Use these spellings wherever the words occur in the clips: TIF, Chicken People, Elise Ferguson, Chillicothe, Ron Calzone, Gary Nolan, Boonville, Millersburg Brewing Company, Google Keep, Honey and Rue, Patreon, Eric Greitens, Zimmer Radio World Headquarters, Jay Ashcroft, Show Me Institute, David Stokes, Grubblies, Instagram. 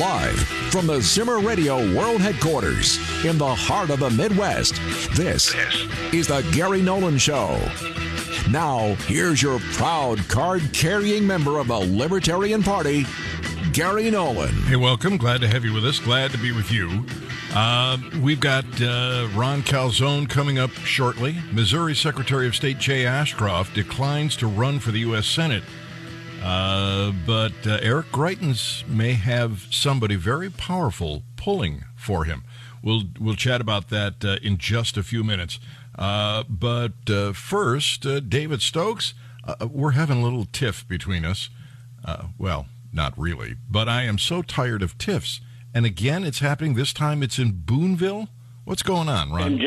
Live from the Zimmer Radio World Headquarters in the heart of the Midwest, this is the Gary Nolan Show. Now, here's your proud card-carrying member of the Libertarian Party, Gary Nolan. Hey, welcome. Glad to have you with us. Glad to be with you. We've got Ron Calzone coming up shortly. Missouri Secretary of State Jay Ashcroft declines to run for the U.S. Senate. But Eric Greitens may have somebody very powerful pulling for him. We'll chat about that in just a few minutes. But first, David Stokes, we're having a little tiff between us. Well, not really, but I am so tired of tiffs. And again, it's happening. This time it's in Boonville. What's going on, Ron?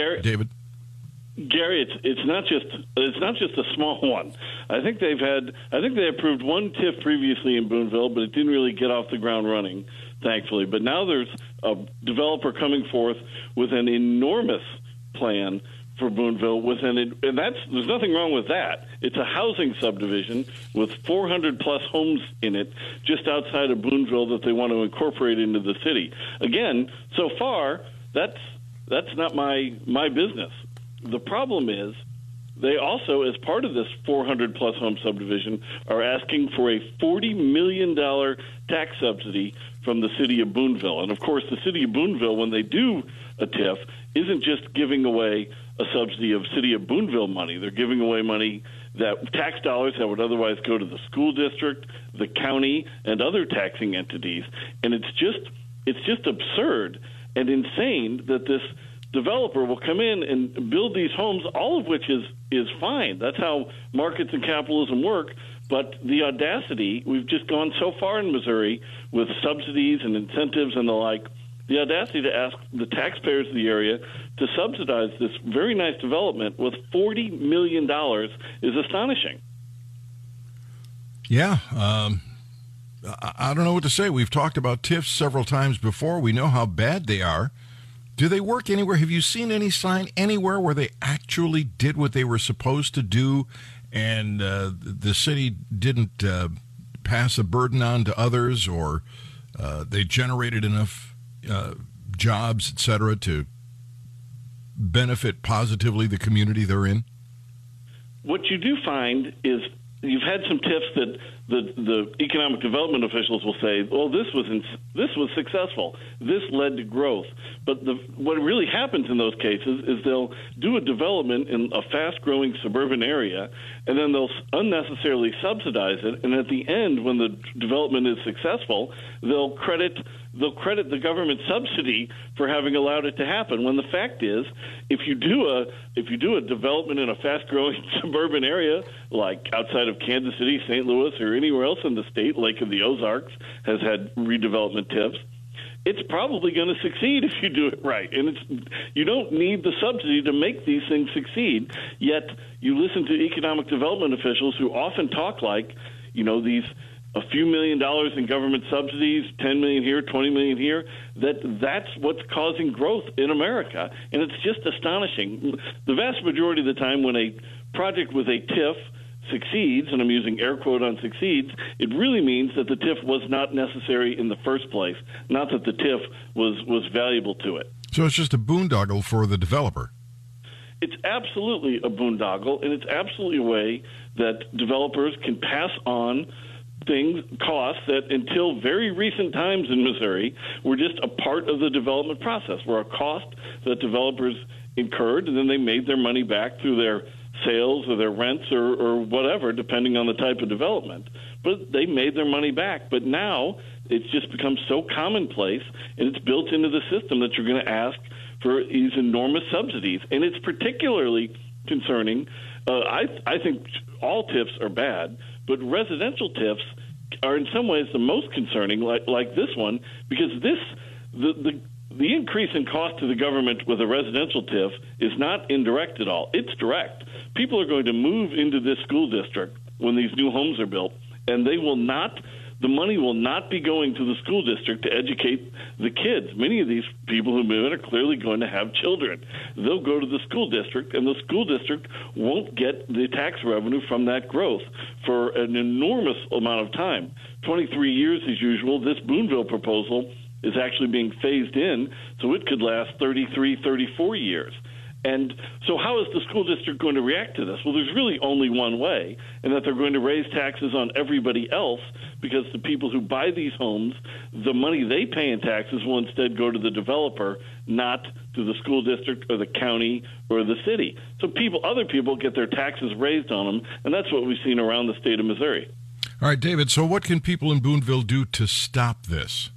Gary, it's not just a small one. I think they approved one TIF previously in Boonville, but it didn't really get off the ground running, thankfully. But now there's a developer coming forth with an enormous plan for Boonville, there's nothing wrong with that. It's a housing subdivision with 400-plus homes in it just outside of Boonville that they want to incorporate into the city. Again, so far, that's not my business. The problem is they also, as part of this 400-plus home subdivision, are asking for a $40 million tax subsidy from the city of Boonville. And, of course, the city of Boonville, when they do a TIF, isn't just giving away a subsidy of city of Boonville money. They're giving away money, that tax dollars that would otherwise go to the school district, the county, and other taxing entities. And it's just absurd and insane that this developer will come in and build these homes, all of which is fine. That's how markets and capitalism work. But the audacity, we've just gone so far in Missouri with subsidies and incentives and the like, the audacity to ask the taxpayers of the area to subsidize this very nice development with $40 million is astonishing. Yeah. I don't know what to say. We've talked about TIFs several times before. We know how bad they are. Do they work anywhere? Have you seen any sign anywhere where they actually did what they were supposed to do and the city didn't pass a burden on to others, or they generated enough jobs, et cetera, to benefit positively the community they're in? What you do find is you've had some TIFs that the economic development officials will say, "Oh, this was successful. This led to growth." But what really happens in those cases is they'll do a development in a fast-growing suburban area, and then they'll unnecessarily subsidize it. And at the end, when the development is successful, they'll credit the government subsidy for having allowed it to happen, when the fact is, if you do a development in a fast-growing suburban area like outside of Kansas City, St. Louis, or anywhere else in the state, Lake of the Ozarks has had redevelopment TIFs, it's probably going to succeed if you do it right. And you don't need the subsidy to make these things succeed, yet you listen to economic development officials who often talk like, these a few $1 million in government subsidies, $10 million here, $20 million here, that's what's causing growth in America. And it's just astonishing. The vast majority of the time when a project with a TIF succeeds, and I'm using air quote on succeeds, it really means that the TIF was not necessary in the first place, not that the TIF was valuable to it. So it's just a boondoggle for the developer. It's absolutely a boondoggle, and it's absolutely a way that developers can pass on costs that until very recent times in Missouri were just a part of the development process, were a cost that developers incurred, and then they made their money back through their sales or their rents or whatever, depending on the type of development. But they made their money back. But now it's just become so commonplace, and it's built into the system that you're going to ask for these enormous subsidies. And it's particularly concerning. I think all TIFs are bad, but residential TIFs are in some ways the most concerning, like this one, because the increase in cost to the government with a residential TIF is not indirect at all. It's direct. People are going to move into this school district when these new homes are built, and they will not the money will not be going to the school district to educate the kids. Many of these people who move in are clearly going to have children. They'll go to the school district, and the school district won't get the tax revenue from that growth for an enormous amount of time. 23 years as usual. This Boonville proposal is actually being phased in, so it could last 33, 34 years. And so how is the school district going to react to this? Well, there's really only one way, and that they're going to raise taxes on everybody else, because the people who buy these homes, the money they pay in taxes will instead go to the developer, not to the school district or the county or the city. So other people get their taxes raised on them, and that's what we've seen around the state of Missouri. All right, David, so what can people in Boonville do to stop this?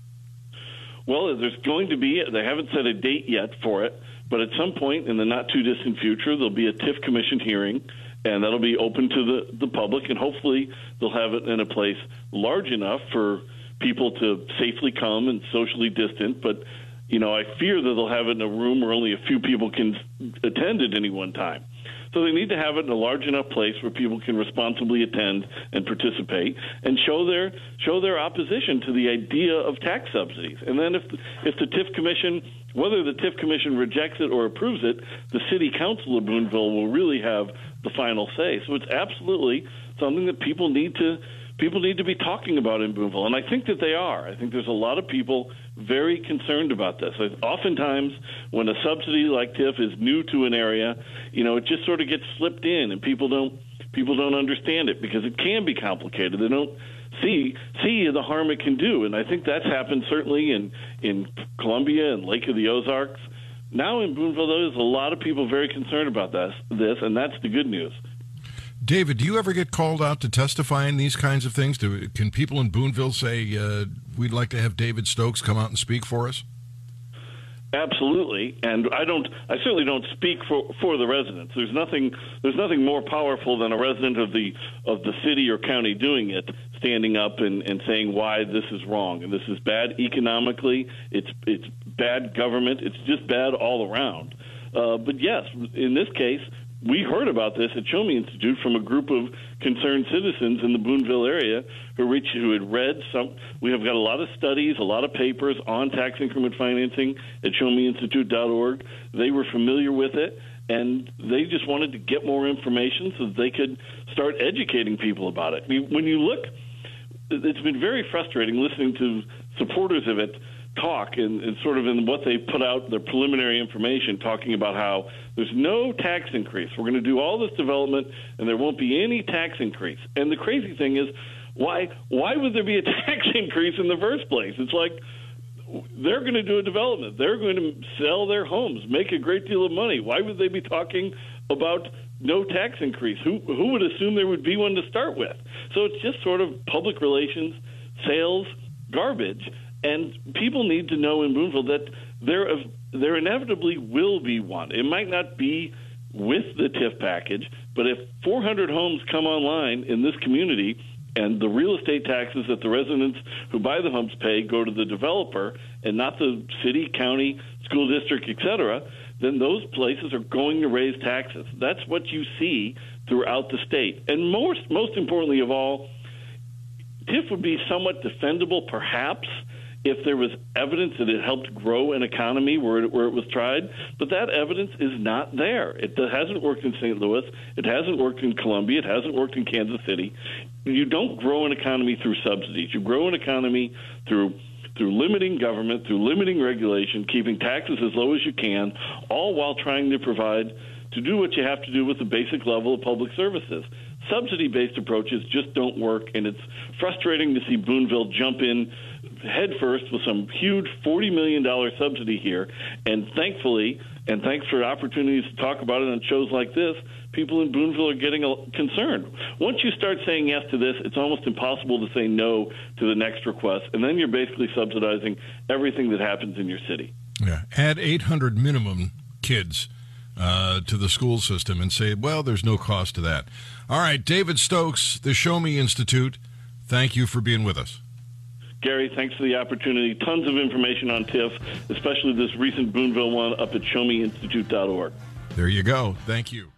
Well, they haven't set a date yet for it, but at some point in the not-too-distant future, there'll be a TIF commission hearing, and that'll be open to the public, and hopefully they'll have it in a place large enough for people to safely come and socially distant. But, you know, I fear that they'll have it in a room where only a few people can attend at any one time. So they need to have it in a large enough place where people can responsibly attend and participate and show their opposition to the idea of tax subsidies. And then if the TIF Commission, whether the TIF Commission rejects it or approves it, the City Council of Boonville will really have the final say. So it's absolutely something that people need to be talking about in Boonville, and I think that they are. I think there's a lot of people very concerned about this. Oftentimes, when a subsidy like TIF is new to an area, you know, it just sort of gets slipped in, and people don't understand it because it can be complicated. They don't see the harm it can do, and I think that's happened certainly in Columbia and Lake of the Ozarks. Now in Boonville, though, there's a lot of people very concerned about this, and that's the good news. David, do you ever get called out to testify in these kinds of things? Can people in Boonville say, we'd like to have David Stokes come out and speak for us? Absolutely, and I certainly don't speak for the residents. There's nothing more powerful than a resident of the city or county doing it, standing up and saying why this is wrong and this is bad economically. It's bad government. It's just bad all around. But yes, in this case, we heard about this at Show Me Institute from a group of concerned citizens in the Boonville area who had read some. We have got a lot of studies, a lot of papers on tax increment financing at showmeinstitute.org. They were familiar with it, and they just wanted to get more information so that they could start educating people about it. When you look, it's been very frustrating listening to supporters of it talk and sort of in what they put out, their preliminary information, talking about how there's no tax increase. We're going to do all this development, and there won't be any tax increase. And the crazy thing is, why would there be a tax increase in the first place? It's like they're going to do a development. They're going to sell their homes, make a great deal of money. Why would they be talking about no tax increase? Who would assume there would be one to start with? So it's just sort of public relations, sales, garbage. And people need to know in Boonville that there inevitably will be one. It might not be with the TIF package, but if 400 homes come online in this community and the real estate taxes that the residents who buy the homes pay go to the developer and not the city, county, school district, et cetera, then those places are going to raise taxes. That's what you see throughout the state. And most importantly of all, TIF would be somewhat defendable perhaps if there was evidence that it helped grow an economy where it was tried, but that evidence is not there. It hasn't worked in St. Louis. It hasn't worked in Columbia. It hasn't worked in Kansas City. You don't grow an economy through subsidies. You grow an economy through limiting government, through limiting regulation, keeping taxes as low as you can, all while trying to do what you have to do with the basic level of public services. Subsidy-based approaches just don't work, and it's frustrating to see Boonville jump in headfirst with some huge $40 million subsidy here. And thankfully, and thanks for opportunities to talk about it on shows like this, people in Boonville are getting concerned. Once you start saying yes to this, it's almost impossible to say no to the next request, and then you're basically subsidizing everything that happens in your city. Yeah, add 800 minimum kids to the school system and say, well, there's no cost to that. All right, David Stokes, the Show Me Institute, thank you for being with us. Gary, thanks for the opportunity. Tons of information on TIF, especially this recent Boonville one up at showmeinstitute.org. There you go. Thank you.